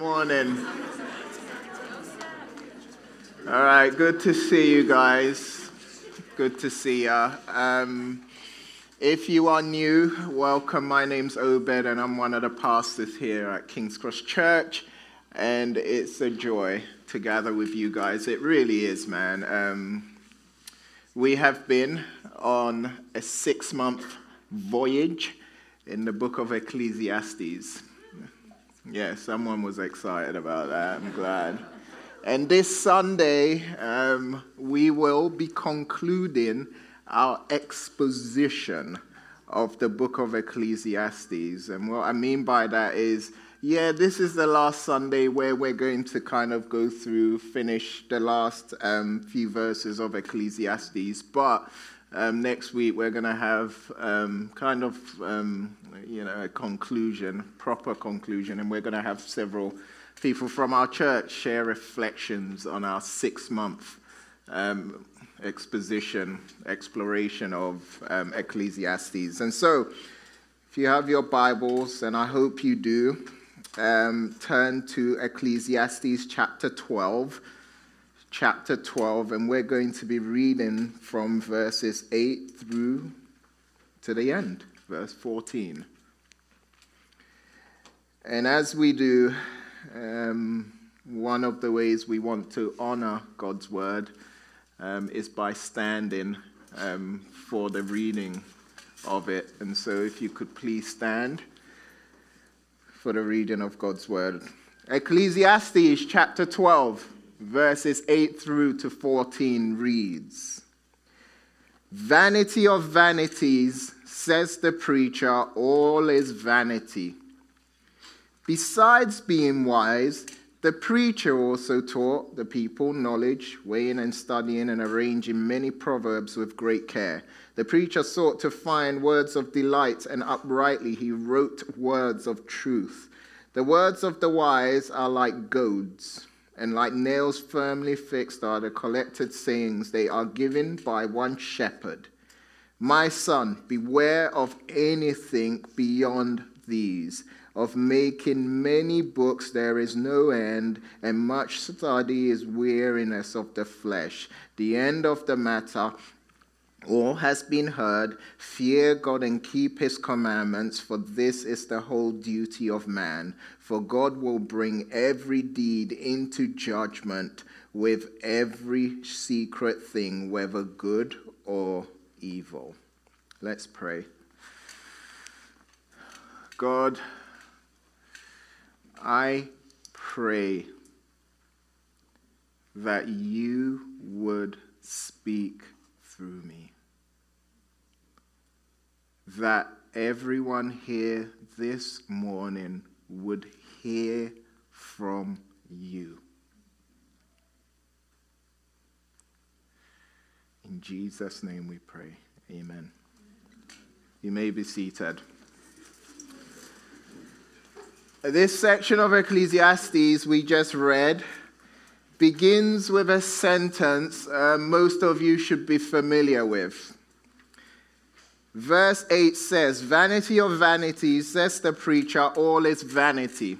Morning. All right, good to see you guys. Good to see ya. If you are new, welcome. My name's Obed, and I'm one of the pastors here at King's Cross Church, and it's a joy to gather with you guys. It really is, man. We have been on a 6-month voyage in the book of Ecclesiastes. Yeah, someone was excited about that. I'm glad. And this Sunday, we will be concluding our exposition of the book of Ecclesiastes. And what I mean by that is, this is the last Sunday where we're going to kind of go through, finish the last few verses of Ecclesiastes. But next week, we're going to have a conclusion, proper conclusion, and we're going to have several people from our church share reflections on our 6-month exploration of Ecclesiastes. And so, if you have your Bibles, and I hope you do, turn to Ecclesiastes chapter 12. Chapter 12, and we're going to be reading from verses 8 through to the end, verse 14. And as we do, one of the ways we want to honor God's word is by standing for the reading of it. And so if you could please stand for the reading of God's word. Ecclesiastes chapter 12. Verses 8 through to 14 reads, "Vanity of vanities, says the preacher, all is vanity. Besides being wise, the preacher also taught the people knowledge, weighing and studying and arranging many proverbs with great care. The preacher sought to find words of delight, and uprightly he wrote words of truth. The words of the wise are like goads, and like nails firmly fixed are the collected sayings. They are given by one shepherd. My son, beware of anything beyond these. Of making many books there is no end, and much study is weariness of the flesh. The end of the matter, all has been heard. Fear God and keep his commandments, for this is the whole duty of man. For God will bring every deed into judgment with every secret thing, whether good or evil." Let's pray. God, I pray that you would speak through me, that everyone here this morning would hear from you. In Jesus' name we pray. Amen. You may be seated. This section of Ecclesiastes we just read begins with a sentence most of you should be familiar with. Verse 8 says, "Vanity of vanities, says the preacher, all is vanity."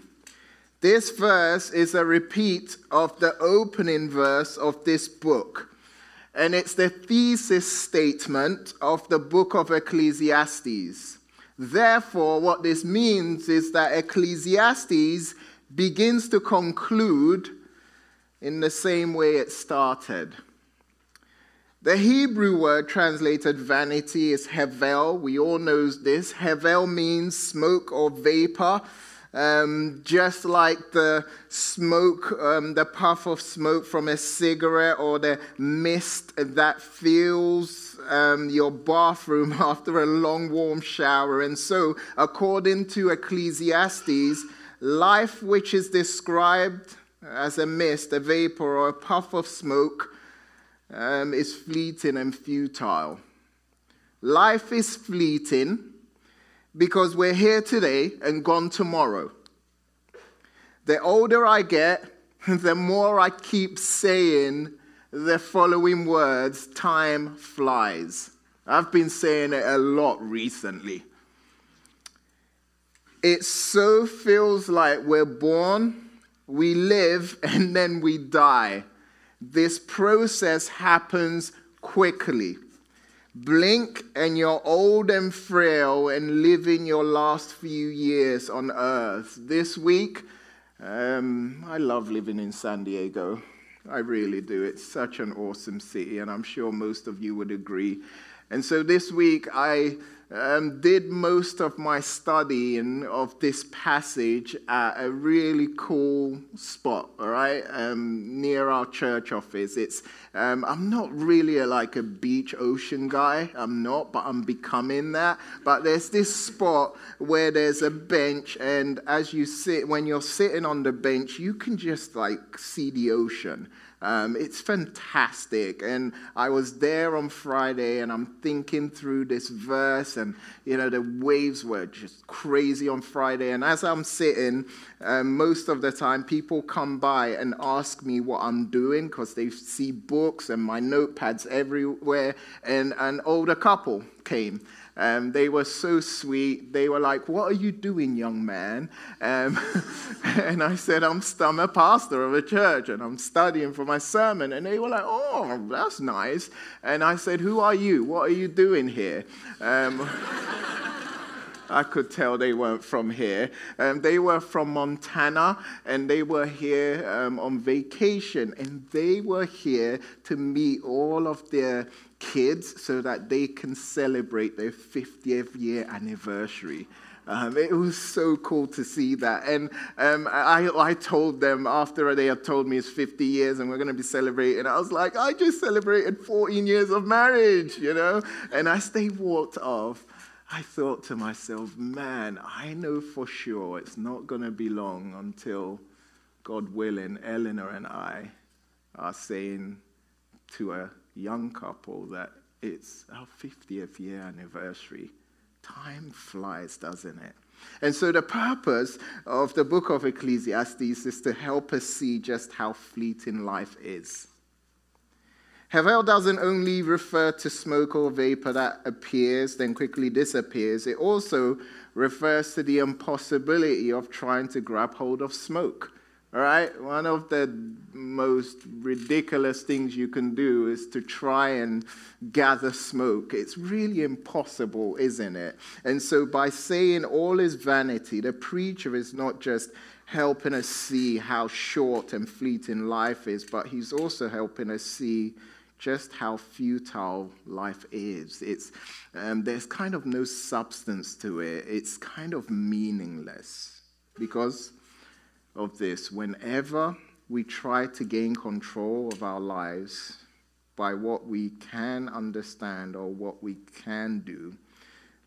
This verse is a repeat of the opening verse of this book, and it's the thesis statement of the book of Ecclesiastes. Therefore, what this means is that Ecclesiastes begins to conclude in the same way it started. The Hebrew word translated vanity is hevel. We all know this. Hevel means smoke or vapor. Just like the smoke, the puff of smoke from a cigarette, or the mist that fills your bathroom after a long warm shower. And so, according to Ecclesiastes, life which is described as a mist, a vapor, or a puff of smoke, is fleeting and futile. Life is fleeting because we're here today and gone tomorrow. The older I get, the more I keep saying the following words: time flies. I've been saying it a lot recently. It so feels like we're born we live, and then we die. This process happens quickly. Blink and you're old and frail and living your last few years on earth. This week, I love living in San Diego. I really do. It's such an awesome city, and I'm sure most of you would agree. And so this week, I did most of my studying of this passage at a really cool spot, all right, near our church office. It's I'm not really a beach ocean guy. I'm not, but I'm becoming that. But there's this spot where there's a bench, and as you sit, when you're sitting on the bench, you can just see the ocean. It's fantastic, and I was there on Friday, and I'm thinking through this verse, and the waves were just crazy on Friday, and as I'm sitting, most of the time people come by and ask me what I'm doing, because they see books and my notepads everywhere, and an older couple came. They were so sweet. They were like, "What are you doing, young man?" And I said, I'm a pastor of a church, and I'm studying for my sermon. And they were like, "Oh, that's nice." And I said, "Who are you? What are you doing here?" I could tell they weren't from here. They were from Montana, and they were here on vacation. And they were here to meet all of their kids so that they can celebrate their 50th year anniversary. It was so cool to see that. And I told them, after they had told me it's 50 years and we're going to be celebrating, I was like, "I just celebrated 14 years of marriage, And as they walked off, I thought to myself, man, I know for sure it's not going to be long until, God willing, Eleanor and I are saying to a young couple that it's our 50th year anniversary. Time flies, doesn't it? And so the purpose of the book of Ecclesiastes is to help us see just how fleeting life is. Havel doesn't only refer to smoke or vapor that appears, then quickly disappears. It also refers to the impossibility of trying to grab hold of smoke. All right? One of the most ridiculous things you can do is to try and gather smoke. It's really impossible, isn't it? And so by saying all is vanity, the preacher is not just helping us see how short and fleeting life is, but he's also helping us see just how futile life is. There's kind of no substance to it. It's kind of meaningless. Because of this, whenever we try to gain control of our lives by what we can understand or what we can do,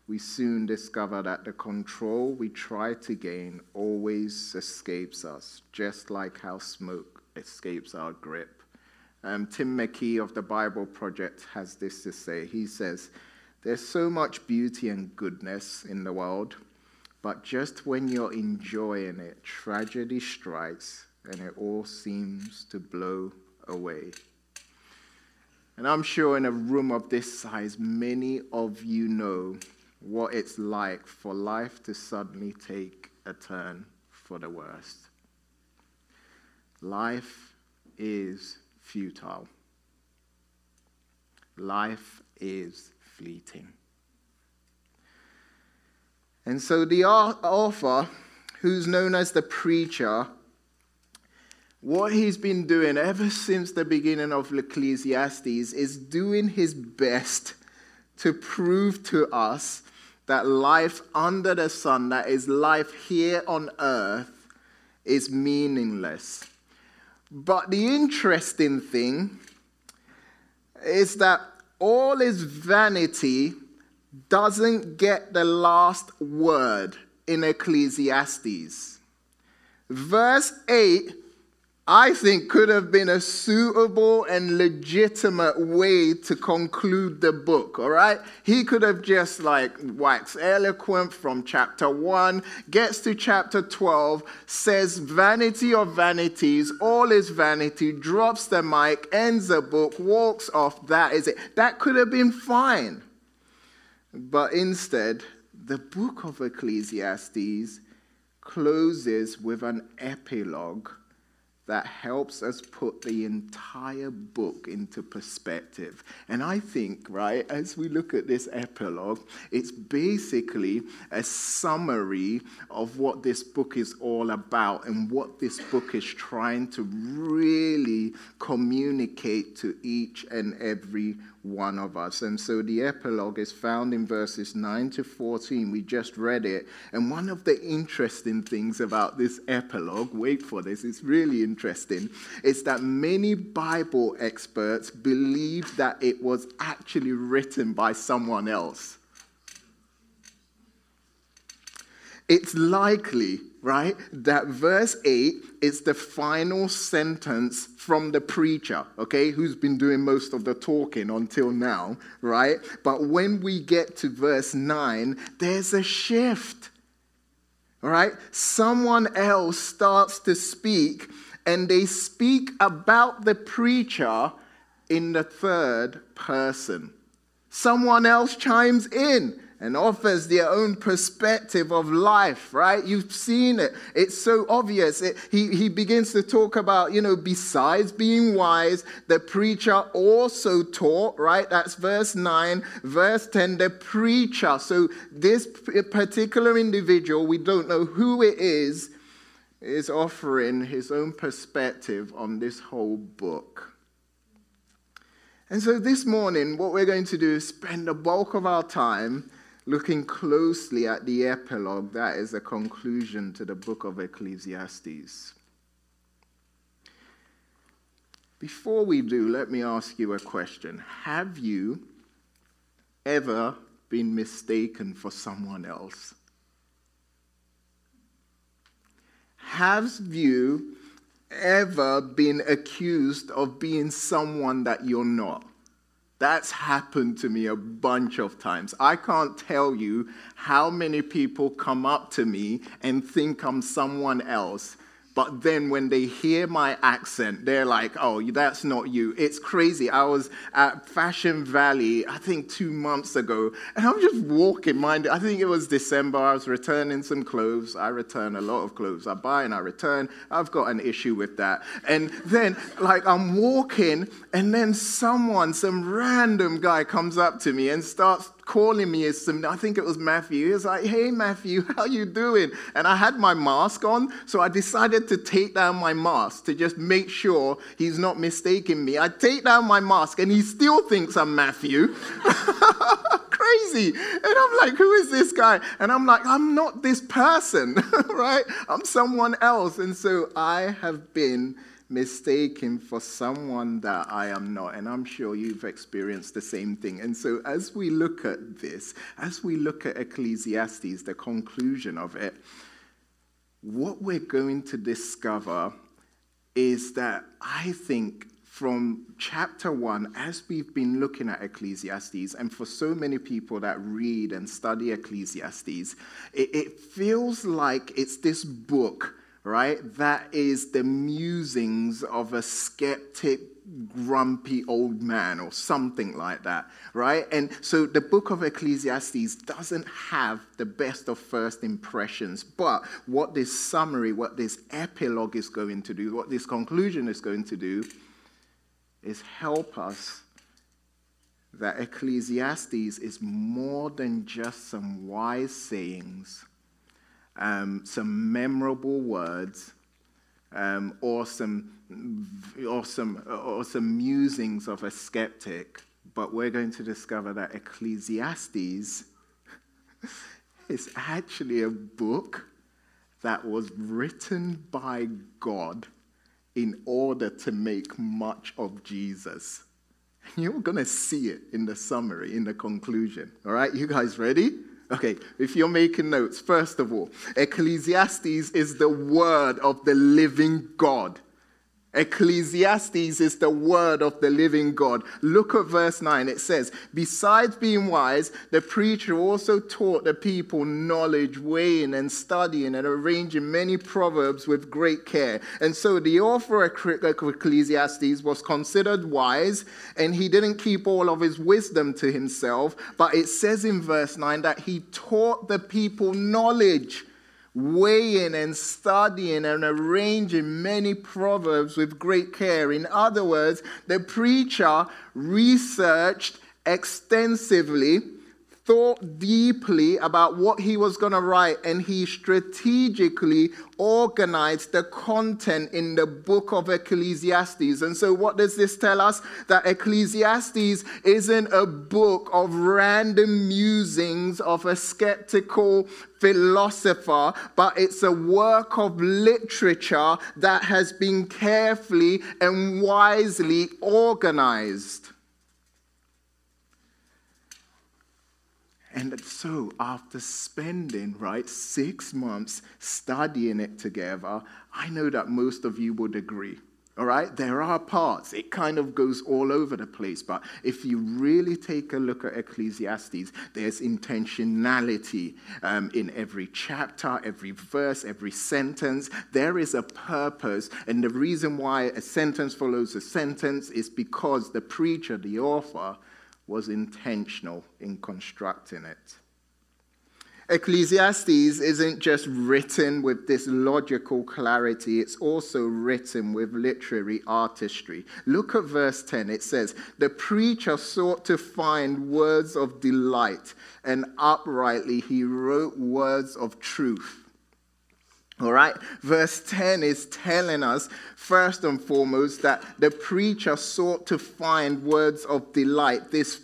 we soon discover that the control we try to gain always escapes us, just like how smoke escapes our grip. Tim McKee of the Bible Project has this to say. He says, "There's so much beauty and goodness in the world, but just when you're enjoying it, tragedy strikes and it all seems to blow away." And I'm sure in a room of this size, many of you know what it's like for life to suddenly take a turn for the worst. Life is futile. Life is fleeting. And so the author, who's known as the preacher, what he's been doing ever since the beginning of Ecclesiastes is doing his best to prove to us that life under the sun, that is life here on earth, is meaningless. But the interesting thing is that all is vanity doesn't get the last word in Ecclesiastes. Verse 8, I think, could have been a suitable and legitimate way to conclude the book, all right? He could have just waxed eloquent from chapter 1, gets to chapter 12, says vanity of vanities, all is vanity, drops the mic, ends the book, walks off, that is it. That could have been fine. But instead, the book of Ecclesiastes closes with an epilogue that helps us put the entire book into perspective. And I think, right, as we look at this epilogue, it's basically a summary of what this book is all about and what this book is trying to really communicate to each and every one of us. And so the epilogue is found in verses 9 to 14. We just read it. And one of the interesting things about this epilogue, wait for this, it's really interesting, is that many Bible experts believe that it was actually written by someone else. It's likely, right, that verse 8 is the final sentence from the preacher, okay, who's been doing most of the talking until now, right? But when we get to verse 9, there's a shift, all right? Someone else starts to speak, and they speak about the preacher in the third person. Someone else chimes in and offers their own perspective of life, right? You've seen it. It's so obvious. He begins to talk about, you know, besides being wise, the preacher also taught, right? That's verse 9. Verse 10, the preacher. So this particular individual, we don't know who it is offering his own perspective on this whole book. And so this morning, what we're going to do is spend the bulk of our time looking closely at the epilogue, that is the conclusion to the book of Ecclesiastes. Before we do, let me ask you a question. Have you ever been mistaken for someone else? Have you ever been accused of being someone that you're not? That's happened to me a bunch of times. I can't tell you how many people come up to me and think I'm someone else, but then when they hear my accent, they're like, oh, that's not you. It's crazy. I was at Fashion Valley, I think 2 months ago, and I'm just walking. I think it was December. I was returning some clothes. I return a lot of clothes. I buy and I return. I've got an issue with that. And then, like, I'm walking, and then some random guy comes up to me and starts calling me as some, I think it was Matthew. He was like, hey, Matthew, how you doing? And I had my mask on, so I decided to take down my mask to just make sure he's not mistaking me. I take down my mask, and he still thinks I'm Matthew. Crazy. And I'm like, who is this guy? And I'm like, I'm not this person, right? I'm someone else. And so I have been mistaken for someone that I am not, and I'm sure you've experienced the same thing. And so as we look at this, as we look at Ecclesiastes, the conclusion of it, what we're going to discover is that I think from chapter 1, as we've been looking at Ecclesiastes, and for so many people that read and study Ecclesiastes, it feels like it's this book, right, that is the musings of a skeptic, grumpy old man or something like that, right? And so the book of Ecclesiastes doesn't have the best of first impressions, but what this summary, what this epilogue is going to do, what this conclusion is going to do is help us that Ecclesiastes is more than just some wise sayings, some memorable words, or some musings of a skeptic, but we're going to discover that Ecclesiastes is actually a book that was written by God in order to make much of Jesus. You're going to see it in the summary, in the conclusion. All right, you guys ready? Okay, if you're making notes, first of all, Ecclesiastes is the word of the living God. Ecclesiastes is the word of the living God. Look at verse 9. It says, besides being wise, the preacher also taught the people knowledge, weighing and studying and arranging many proverbs with great care. And so the author of Ecclesiastes was considered wise, and he didn't keep all of his wisdom to himself. But it says in verse 9 that he taught the people knowledge. weighing and studying and arranging many proverbs with great care. In other words, the preacher researched extensively, thought deeply about what he was going to write, and he strategically organized the content in the book of Ecclesiastes. And so what does this tell us? That Ecclesiastes isn't a book of random musings of a skeptical philosopher, but it's a work of literature that has been carefully and wisely organized. And so after spending, 6 months studying it together, I know that most of you would agree, all right? There are parts. It kind of goes all over the place. But if you really take a look at Ecclesiastes, there's intentionality in every chapter, every verse, every sentence. There is a purpose. And the reason why a sentence follows a sentence is because the preacher, the author, was intentional in constructing it. Ecclesiastes isn't just written with this logical clarity, it's also written with literary artistry. Look at verse 10, it says, "The preacher sought to find words of delight, and uprightly he wrote words of truth." All right, verse 10 is telling us, first and foremost, that the preacher sought to find words of delight. This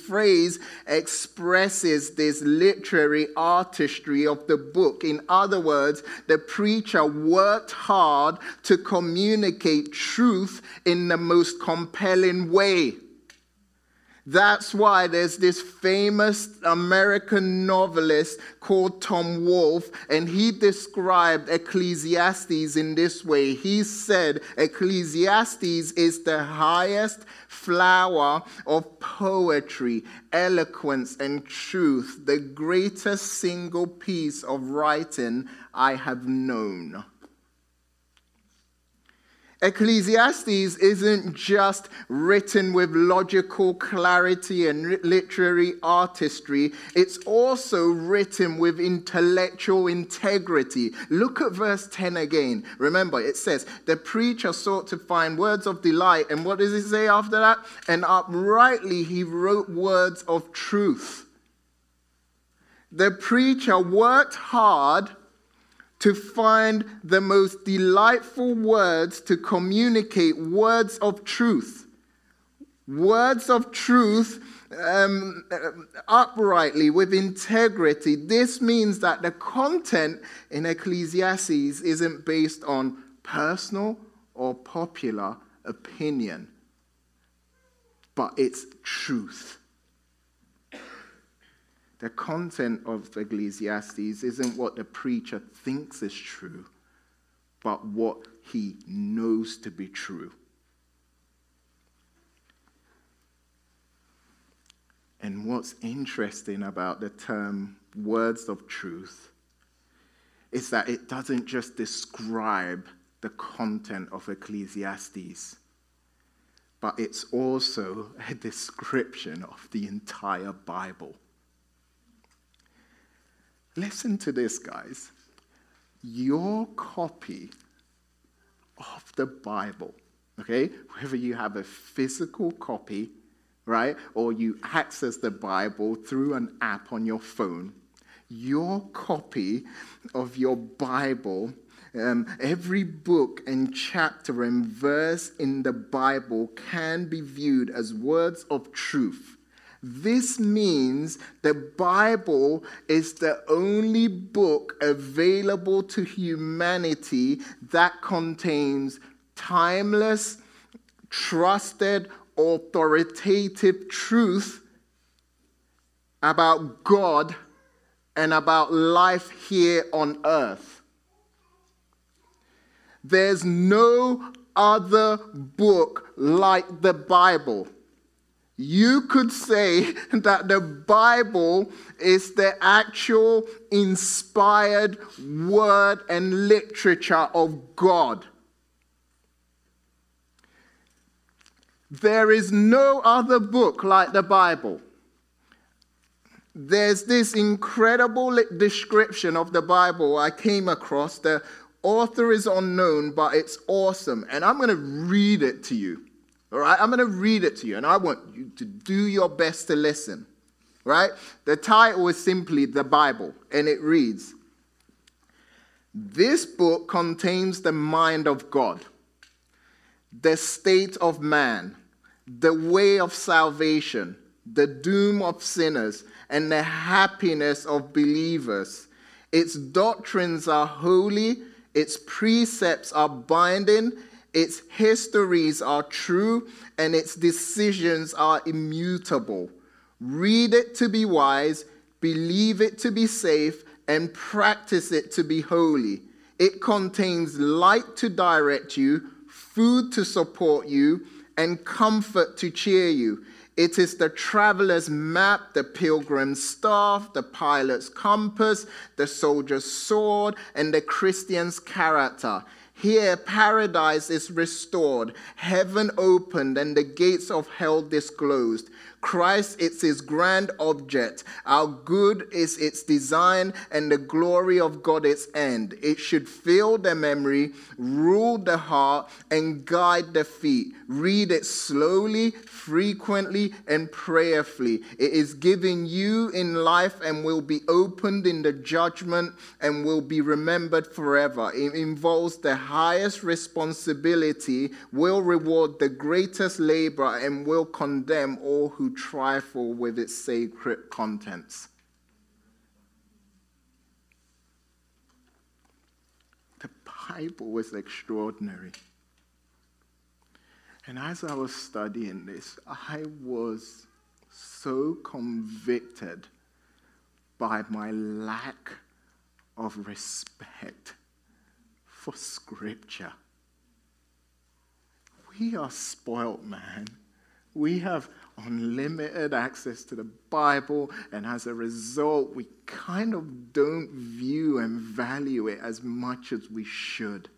phrase expresses this literary artistry of the book. In other words, the preacher worked hard to communicate truth in the most compelling way. That's why there's this famous American novelist called Tom Wolfe, and he described Ecclesiastes in this way. He said, "Ecclesiastes is the highest flower of poetry, eloquence, and truth, the greatest single piece of writing I have known." Ecclesiastes isn't just written with logical clarity and literary artistry. It's also written with intellectual integrity. Look at verse 10 again. Remember, it says, "The preacher sought to find words of delight." And what does it say after that? "And uprightly he wrote words of truth." The preacher worked hard to find the most delightful words to communicate words of truth. Words of truth uprightly, with integrity. This means that the content in Ecclesiastes isn't based on personal or popular opinion, but it's truth. The content of Ecclesiastes isn't what the preacher thinks is true, but what he knows to be true. And what's interesting about the term words of truth is that it doesn't just describe the content of Ecclesiastes, but it's also a description of the entire Bible. Listen to this, guys. Your copy of the Bible, okay, whether you have a physical copy, right, or you access the Bible through an app on your phone, your copy of your Bible, every book and chapter and verse in the Bible can be viewed as words of truth. This means the Bible is the only book available to humanity that contains timeless, trusted, authoritative truth about God and about life here on earth. There's no other book like the Bible. You could say that the Bible is the actual inspired word and literature of God. There is no other book like the Bible. There's this incredible description of the Bible I came across. The author is unknown, but it's awesome. And I'm going to read it to you. All right? I'm going to read it to you, and I want you to do your best to listen. Right? The title is simply The Bible, and it reads, "This book contains the mind of God, the state of man, the way of salvation, the doom of sinners, and the happiness of believers. Its doctrines are holy, its precepts are binding, its histories are true, and its decisions are immutable. Read it to be wise, believe it to be safe, and practice it to be holy. It contains light to direct you, food to support you, and comfort to cheer you. It is the traveler's map, the pilgrim's staff, the pilot's compass, the soldier's sword, and the Christian's character. Here paradise is restored, heaven opened, and the gates of hell disclosed. Christ is his grand object. Our good is its design, and the glory of God its end. It should fill the memory, rule the heart, and guide the feet. Read it slowly, frequently, and prayerfully. It is given you in life and will be opened in the judgment and will be remembered forever. It involves the highest responsibility, will reward the greatest labor, and will condemn all who trifle with its sacred contents." The Bible is extraordinary. And as I was studying this, I was so convicted by my lack of respect for Scripture. We are spoilt, man. We have unlimited access to the Bible, and as a result, we kind of don't view and value it as much as we should.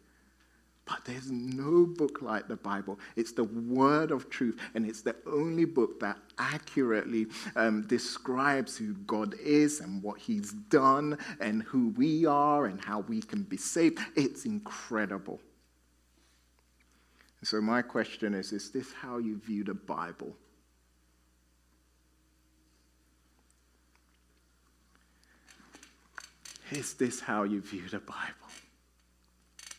But there's no book like the Bible. It's the word of truth, and it's the only book that accurately describes who God is and what he's done and who we are and how we can be saved. It's incredible. So my question is this how you view the Bible? Is this how you view the Bible?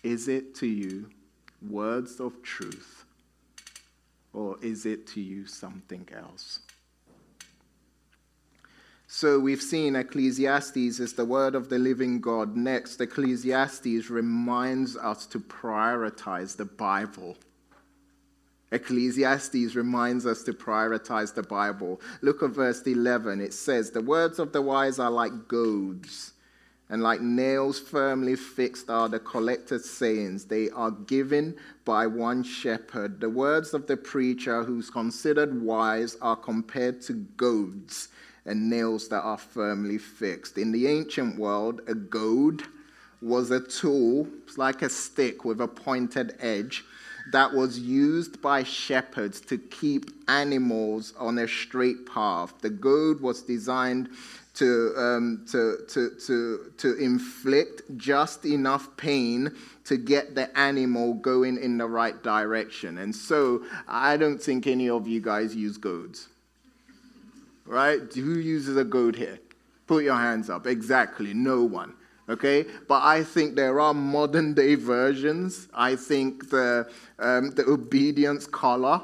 Is it to you words of truth, or is it to you something else? So we've seen Ecclesiastes is the word of the living God. Next, Ecclesiastes reminds us to prioritize the Bible. Ecclesiastes reminds us to prioritize the Bible. Look at verse 11. It says, "The words of the wise are like goads, and like nails firmly fixed are the collector's sayings. They are given by one shepherd. The words of the preacher who's considered wise are compared to goads and nails that are firmly fixed." In the ancient world, a goad was a tool, it's like a stick with a pointed edge, that was used by shepherds to keep animals on a straight path. The goad was designed to inflict just enough pain to get the animal going in the right direction. And so I don't think any of you guys use goads. Right? Who uses a goad here? Put your hands up. Exactly. No one. Okay? But I think there are modern day versions. I think the obedience collar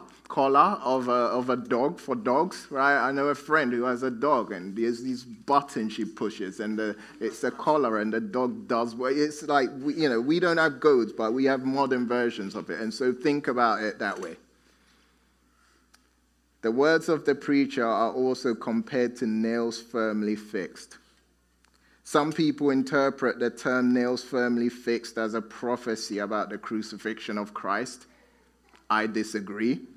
of a dog for dogs, right? I know a friend who has a dog, and there's these buttons she pushes, and it's a collar, and the dog does what it's like. We don't have goads, but we have modern versions of it. And so think about it that way. The words of the preacher are also compared to nails firmly fixed. Some people interpret the term nails firmly fixed as a prophecy about the crucifixion of Christ. I disagree.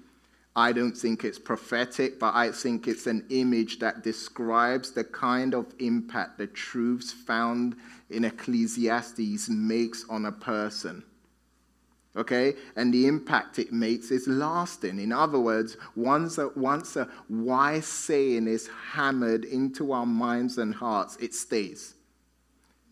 I don't think it's prophetic, but I think it's an image that describes the kind of impact the truths found in Ecclesiastes makes on a person. okay? And the impact it makes is lasting. In other words, once a wise saying is hammered into our minds and hearts, it stays.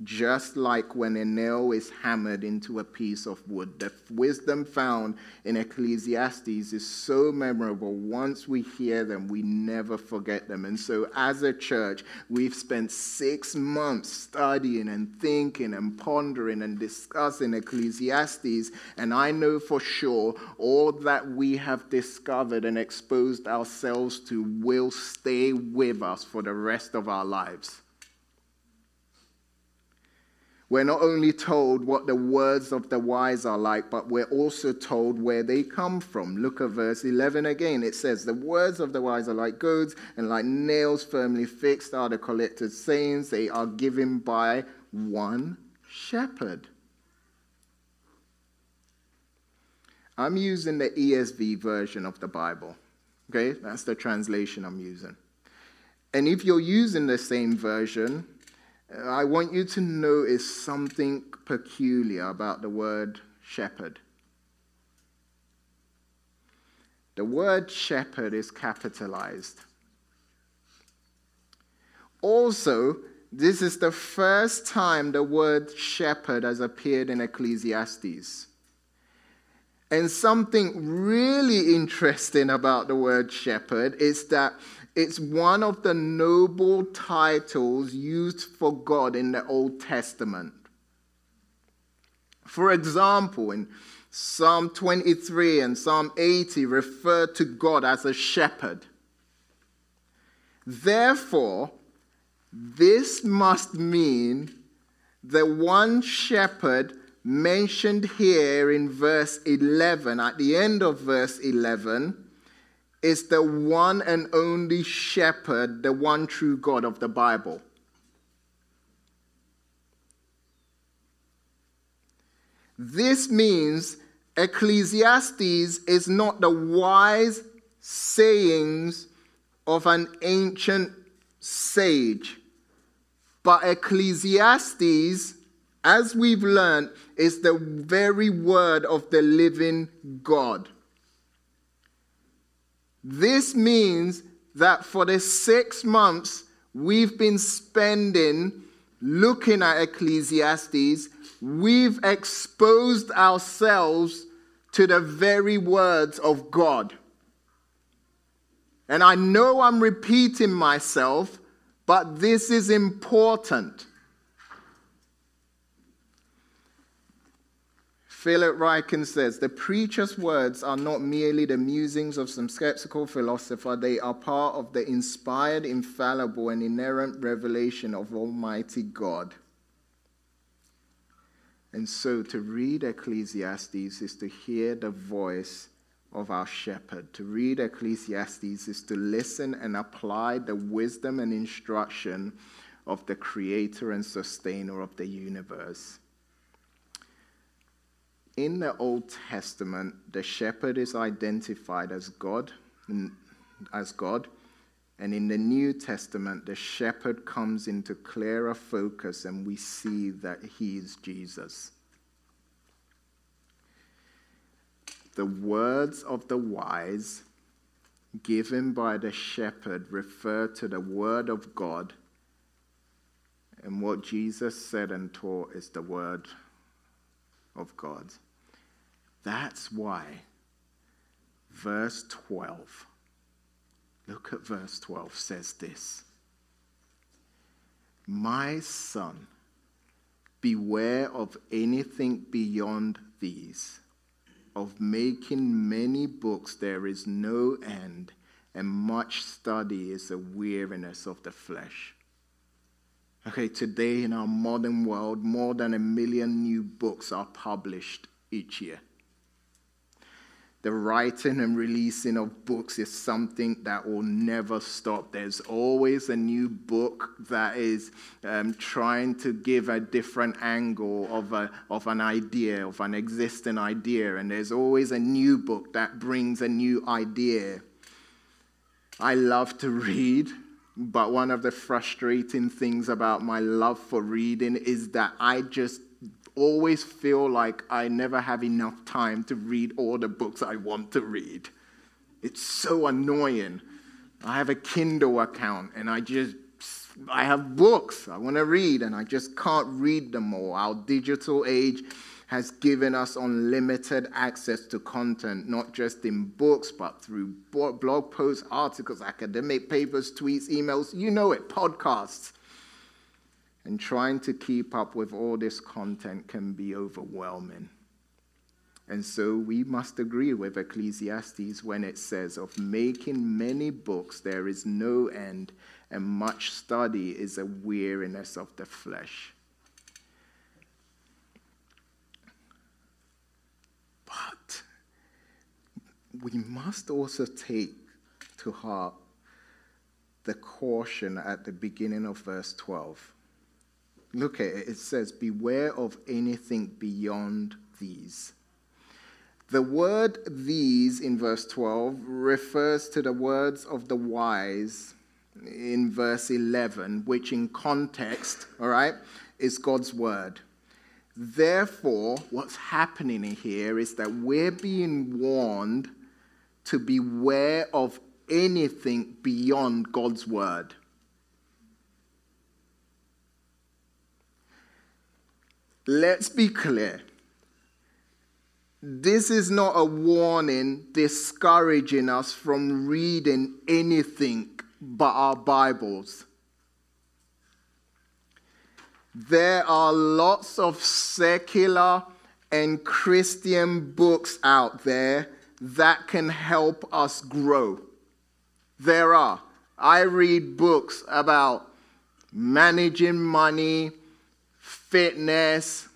Just like when a nail is hammered into a piece of wood. The wisdom found in Ecclesiastes is so memorable. Once we hear them, we never forget them. And so as a church, we've spent 6 months studying and thinking and pondering and discussing Ecclesiastes. And I know for sure all that we have discovered and exposed ourselves to will stay with us for the rest of our lives. We're not only told what the words of the wise are like, but we're also told where they come from. Look at verse 11 again. It says, the words of the wise are like goads, and like nails firmly fixed are the collected sayings. They are given by one shepherd. I'm using the ESV version of the Bible. Okay, that's the translation I'm using. And if you're using the same version, I want you to notice something peculiar about the word shepherd. The word shepherd is capitalized. Also, this is the first time the word shepherd has appeared in Ecclesiastes. And something really interesting about the word shepherd is that it's one of the noble titles used for God in the Old Testament. For example, in Psalm 23 and Psalm 80 refer to God as a shepherd. Therefore, this must mean the one shepherd mentioned here in verse 11, at the end of verse 11, is the one and only shepherd, the one true God of the Bible. This means Ecclesiastes is not the wise sayings of an ancient sage, but Ecclesiastes, as we've learned, is the very word of the living God. This means that for the 6 months we've been spending looking at Ecclesiastes, we've exposed ourselves to the very words of God. And I know I'm repeating myself, but this is important. Philip Ryken says, the preacher's words are not merely the musings of some skeptical philosopher. They are part of the inspired, infallible, and inerrant revelation of Almighty God. And so to read Ecclesiastes is to hear the voice of our shepherd. To read Ecclesiastes is to listen and apply the wisdom and instruction of the creator and sustainer of the universe. In the Old Testament, the shepherd is identified as God, and in the New Testament, the shepherd comes into clearer focus, and we see that he is Jesus. The words of the wise, given by the shepherd, refer to the word of God, and what Jesus said and taught is the word of God. That's why verse 12, look at verse 12, says this. My son, beware of anything beyond these. Of making many books there is no end, and much study is a weariness of the flesh. Okay, today in our modern world, more than 1 million new books are published each year. The writing and releasing of books is something that will never stop. There's always a new book that is trying to give a different angle of an idea, of an existing idea. And there's always a new book that brings a new idea. I love to read. But one of the frustrating things about my love for reading is that I just always feel like I never have enough time to read all the books I want to read. It's so annoying. I have a Kindle account, and I have books I want to read, and I just can't read them all. Our digital age has given us unlimited access to content, not just in books, but through blog posts, articles, academic papers, tweets, emails, you know it, podcasts. And trying to keep up with all this content can be overwhelming. And so we must agree with Ecclesiastes when it says, of making many books there is no end, and much study is a weariness of the flesh. But we must also take to heart the caution at the beginning of verse 12. Look at it. It says, beware of anything beyond these. The word these in verse 12 refers to the words of the wise in verse 11, which in context, all right, is God's word. Therefore, what's happening here is that we're being warned to beware of anything beyond God's word. Let's be clear. This is not a warning discouraging us from reading anything but our Bibles. There are lots of secular and Christian books out there that can help us grow. There are. I read books about managing money, fitness,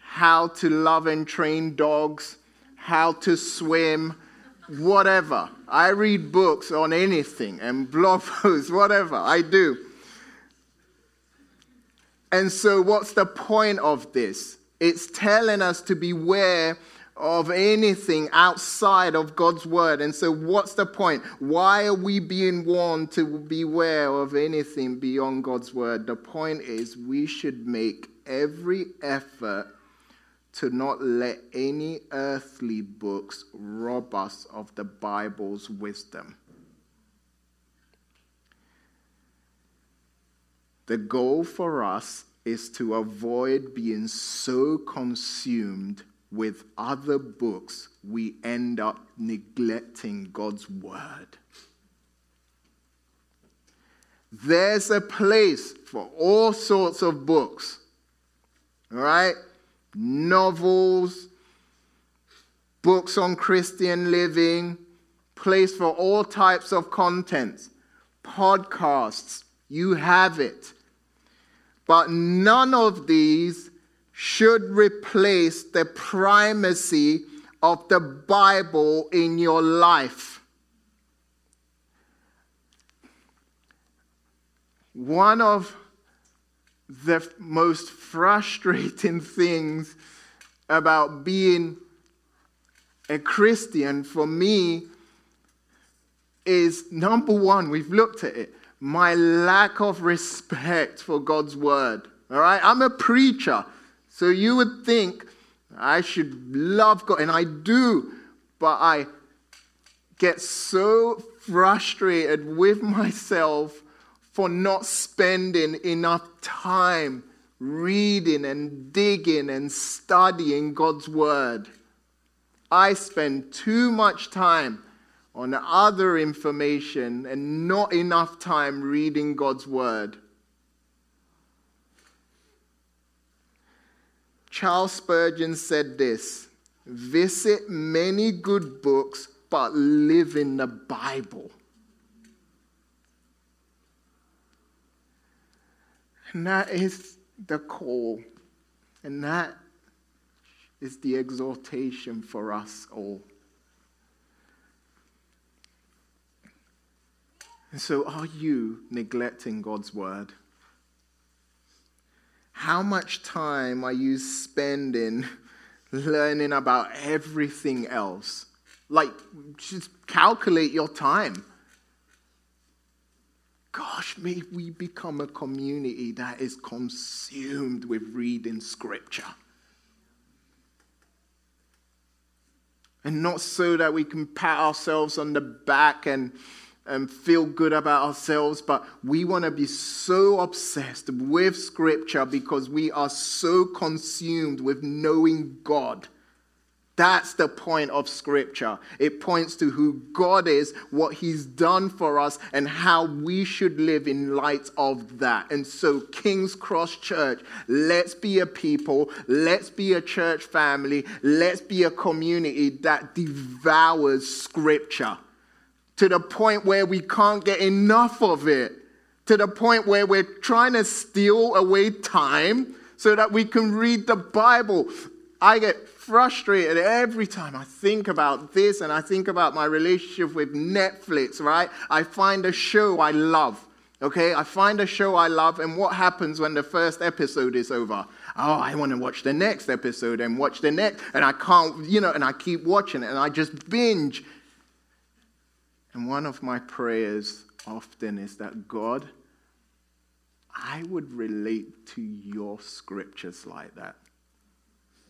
how to love and train dogs, how to swim, whatever. I read books on anything and blog posts, whatever I do. And so what's the point of this? It's telling us to beware of anything outside of God's word. And so what's the point? Why are we being warned to beware of anything beyond God's word? The point is we should make every effort to not let any earthly books rob us of the Bible's wisdom. The goal for us is to avoid being so consumed with other books we end up neglecting God's word. There's a place for all sorts of books, all right? Novels, books on Christian living, place for all types of contents, podcasts, you have it. But none of these should replace the primacy of the Bible in your life. One of the most frustrating things about being a Christian for me is, number one, we've looked at it, my lack of respect for God's word. All right, I'm a preacher, so you would think I should love God, and I do, but I get so frustrated with myself for not spending enough time reading and digging and studying God's word. I spend too much time on other information and not enough time reading God's word. Charles Spurgeon said this, visit many good books, but live in the Bible. And that is the call, and that is the exhortation for us all. And so are you neglecting God's word? How much time are you spending learning about everything else? Like, just calculate your time. Gosh, may we become a community that is consumed with reading Scripture. And not so that we can pat ourselves on the back and feel good about ourselves, but we want to be so obsessed with Scripture because we are so consumed with knowing God. That's the point of Scripture. It points to who God is, what He's done for us, and how we should live in light of that. And so, King's Cross Church, let's be a people, let's be a church family, let's be a community that devours Scripture to the point where we can't get enough of it, to the point where we're trying to steal away time so that we can read the Bible. I get frustrated every time I think about this, and I think about my relationship with Netflix, right? I find a show I love, okay? I find a show I love, and what happens when the first episode is over? Oh, I want to watch the next episode and watch the next, and I can't, and I keep watching it, and I just binge. And one of my prayers often is that, God, I would relate to your scriptures like that.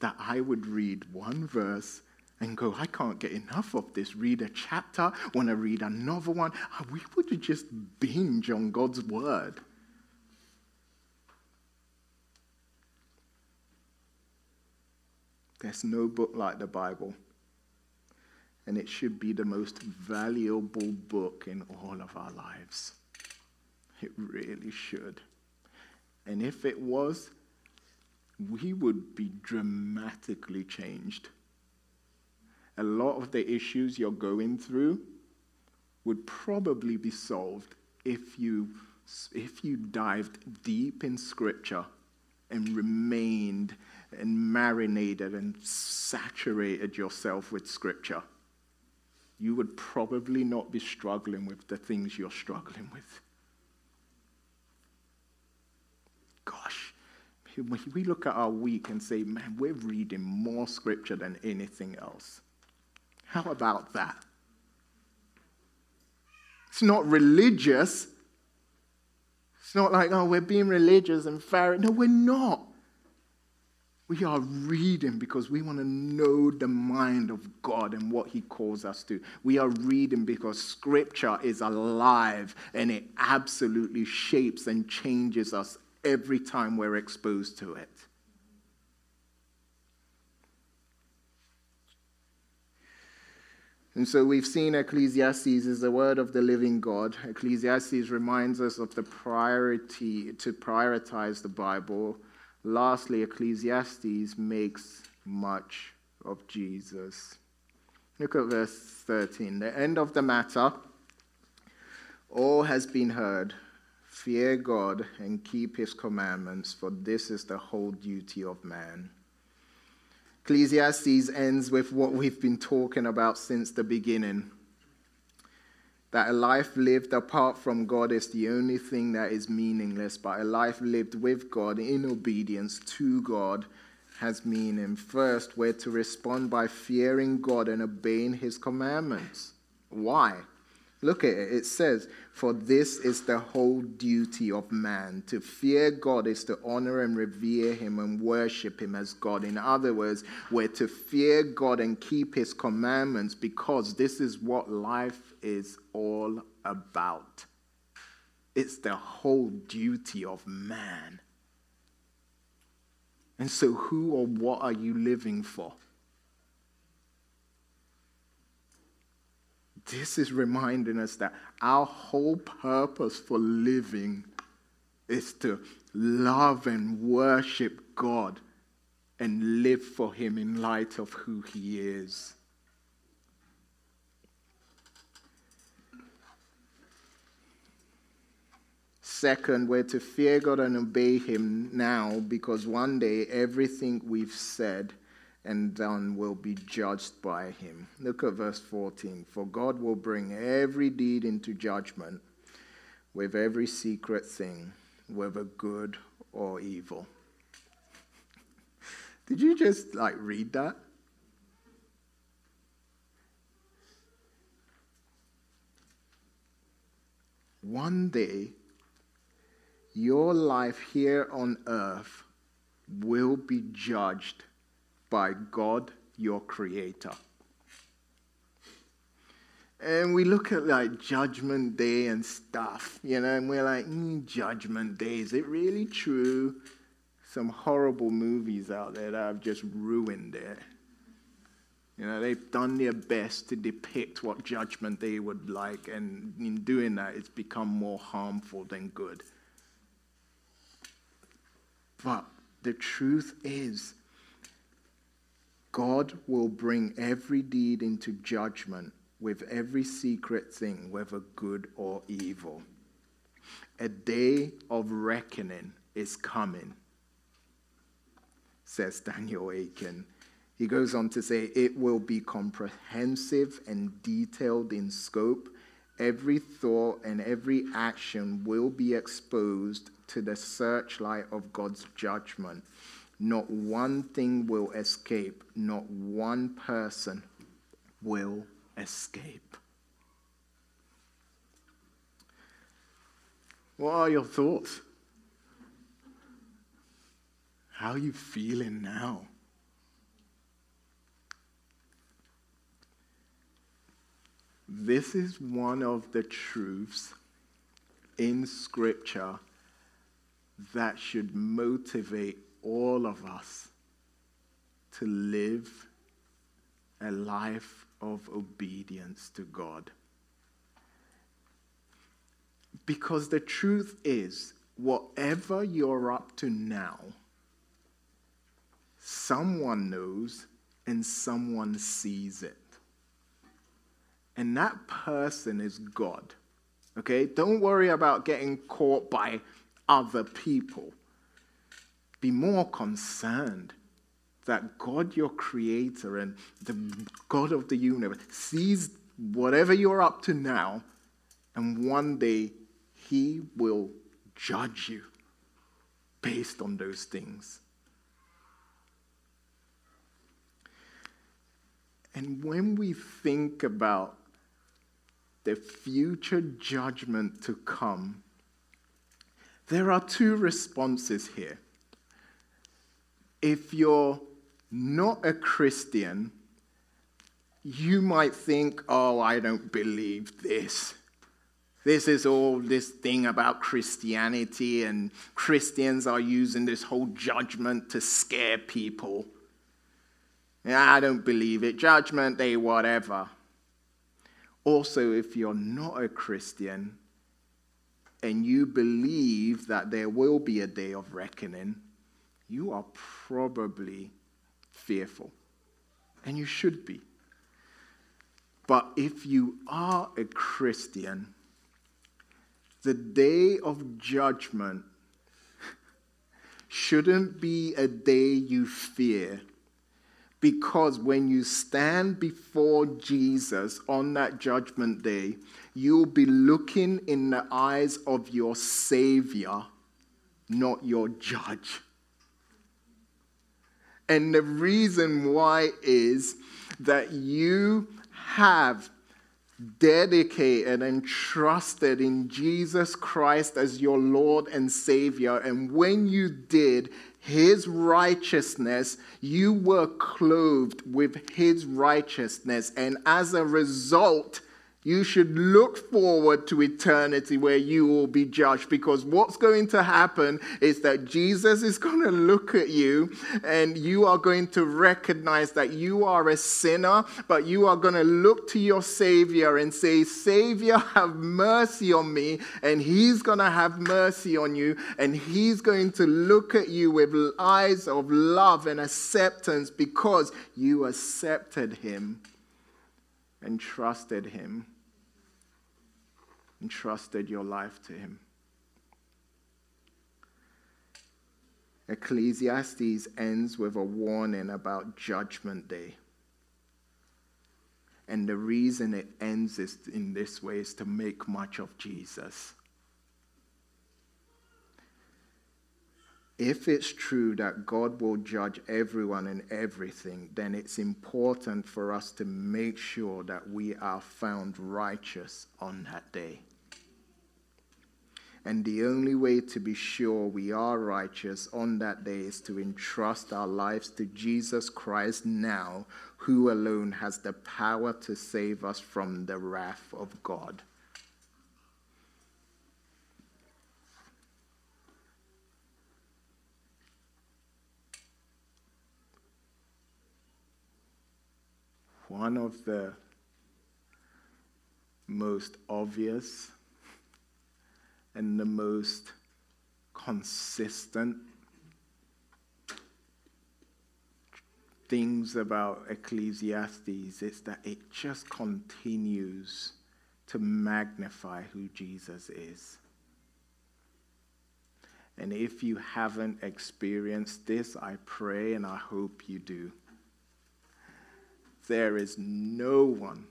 That I would read one verse and go, I can't get enough of this. Read a chapter, want to read another one. We would just binge on God's word. There's no book like the Bible. And it should be the most valuable book in all of our lives. It really should. And if it was, we would be dramatically changed. A lot of the issues you're going through would probably be solved if you dived deep in Scripture and remained and marinated and saturated yourself with Scripture. You would probably not be struggling with the things you're struggling with. Gosh. We look at our week and say, man, we're reading more scripture than anything else. How about that? It's not religious. It's not like, oh, we're being religious and fair. No, we're not. We are reading because we want to know the mind of God and what He calls us to. We are reading because Scripture is alive and it absolutely shapes and changes us every time we're exposed to it. And so we've seen Ecclesiastes is the word of the living God. Ecclesiastes reminds us of the priority to prioritize the Bible. Lastly, Ecclesiastes makes much of Jesus. Look at verse 13. The end of the matter, all has been heard. Fear God and keep His commandments, for this is the whole duty of man. Ecclesiastes ends with what we've been talking about since the beginning. That a life lived apart from God is the only thing that is meaningless, but a life lived with God in obedience to God has meaning. First, we're to respond by fearing God and obeying His commandments. Why? Look at it. It says, for this is the whole duty of man. To fear God is to honor and revere Him and worship Him as God. In other words, we're to fear God and keep His commandments because this is what life is all about. It's the whole duty of man. And so who or what are you living for? This is reminding us that our whole purpose for living is to love and worship God and live for Him in light of who He is. Second, we're to fear God and obey Him now because one day everything we've said and done will be judged by Him. Look at verse 14. For God will bring every deed into judgment with every secret thing, whether good or evil. Did you just read that? One day, your life here on earth will be judged by God, your Creator. And we look at like Judgment Day and stuff, you know, and we're like, Judgment Day, is it really true? Some horrible movies out there that have just ruined it. You know, they've done their best to depict what Judgment Day would like, and in doing that, it's become more harmful than good. But the truth is, God will bring every deed into judgment with every secret thing, whether good or evil. A day of reckoning is coming, says Daniel Akin. He goes on to say, it will be comprehensive and detailed in scope. Every thought and every action will be exposed to the searchlight of God's judgment. Not one thing will escape. Not one person will escape. What are your thoughts? How are you feeling now? This is one of the truths in Scripture that should motivate all of us to live a life of obedience to God. Because the truth is, whatever you're up to now, someone knows and someone sees it. And that person is God, okay? Don't worry about getting caught by other people. Be more concerned that God, your creator and the God of the universe, sees whatever you're up to now, and one day he will judge you based on those things. And when we think about the future judgment to come, there are two responses here. If you're not a Christian, you might think, oh, I don't believe this. This is all this thing about Christianity, and Christians are using this whole judgment to scare people. I don't believe it. Judgment Day, whatever. Also, if you're not a Christian and you believe that there will be a day of reckoning, you are probably fearful. And you should be. But if you are a Christian, the day of judgment shouldn't be a day you fear. Because when you stand before Jesus on that judgment day, you'll be looking in the eyes of your Savior, not your judge. And the reason why is that you have dedicated and trusted in Jesus Christ as your Lord and Savior. And when you did, his righteousness, you were clothed with his righteousness. And as a result, you should look forward to eternity where you will be judged. Because what's going to happen is that Jesus is going to look at you, and you are going to recognize that you are a sinner, but you are going to look to your Savior and say, Savior, have mercy on me. And he's going to have mercy on you, and he's going to look at you with eyes of love and acceptance because you accepted him and trusted him. Entrusted your life to him. Ecclesiastes ends with a warning about Judgment Day. And the reason it ends is in this way is to make much of Jesus. If it's true that God will judge everyone and everything, then it's important for us to make sure that we are found righteous on that day. And the only way to be sure we are righteous on that day is to entrust our lives to Jesus Christ now, who alone has the power to save us from the wrath of God. One of the most obvious and the most consistent things about Ecclesiastes is that it just continues to magnify who Jesus is. And if you haven't experienced this, I pray and I hope you do. There is no one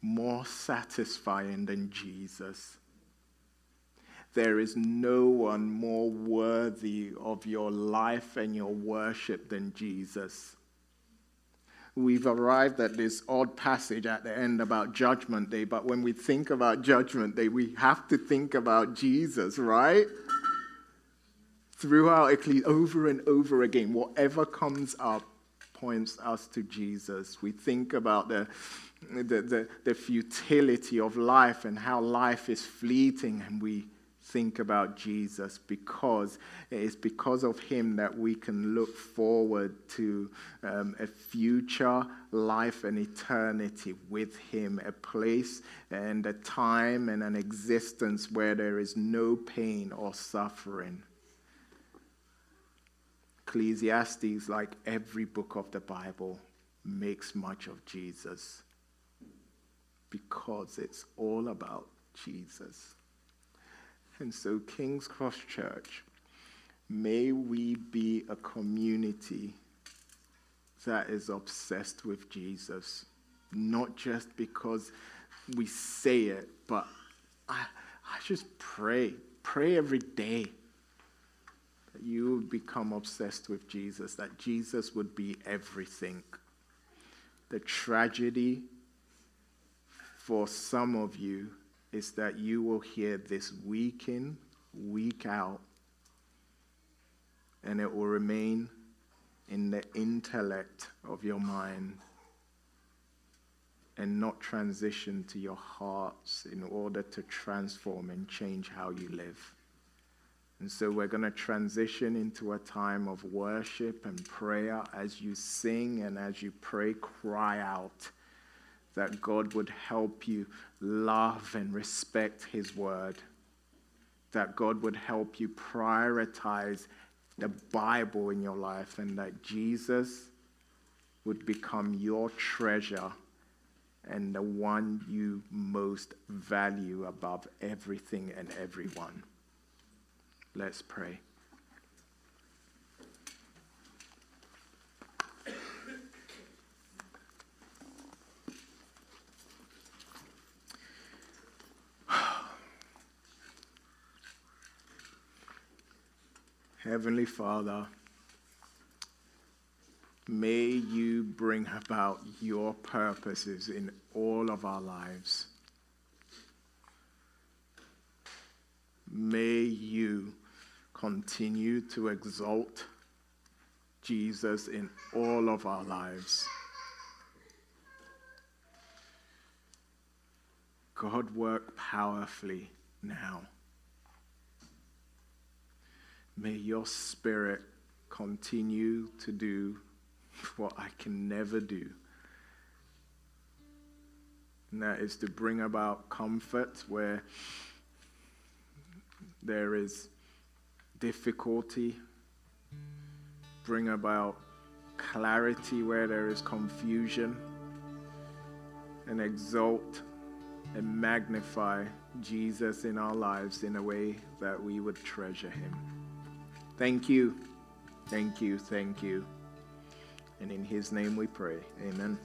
more satisfying than Jesus. There is no one more worthy of your life and your worship than Jesus. We've arrived at this odd passage at the end about Judgment Day, but when we think about Judgment Day, we have to think about Jesus, right? Throughout Ecclesiastes, over and over again, whatever comes up points us to Jesus. We think about the futility of life and how life is fleeting, and we think about Jesus because it's because of him that we can look forward to a future life and eternity with him, a place and a time and an existence where there is no pain or suffering. Ecclesiastes, like every book of the Bible, makes much of Jesus because it's all about Jesus. And so, King's Cross Church, may we be a community that is obsessed with Jesus, not just because we say it, but I just pray every day that you would become obsessed with Jesus, that Jesus would be everything. The tragedy for some of you is that you will hear this week in, week out, and it will remain in the intellect of your mind and not transition to your hearts in order to transform and change how you live. And so we're going to transition into a time of worship and prayer. As you sing and as you pray, cry out that God would help you love and respect his word, that God would help you prioritize the Bible in your life, and that Jesus would become your treasure and the one you most value above everything and everyone. Let's pray. Heavenly Father, may you bring about your purposes in all of our lives. May you continue to exalt Jesus in all of our lives. God, work powerfully now. May your spirit continue to do what I can never do. And that is to bring about comfort where there is difficulty, bring about clarity where there is confusion, and exalt and magnify Jesus in our lives in a way that we would treasure him. Thank you, thank you, thank you. And in his name we pray. Amen.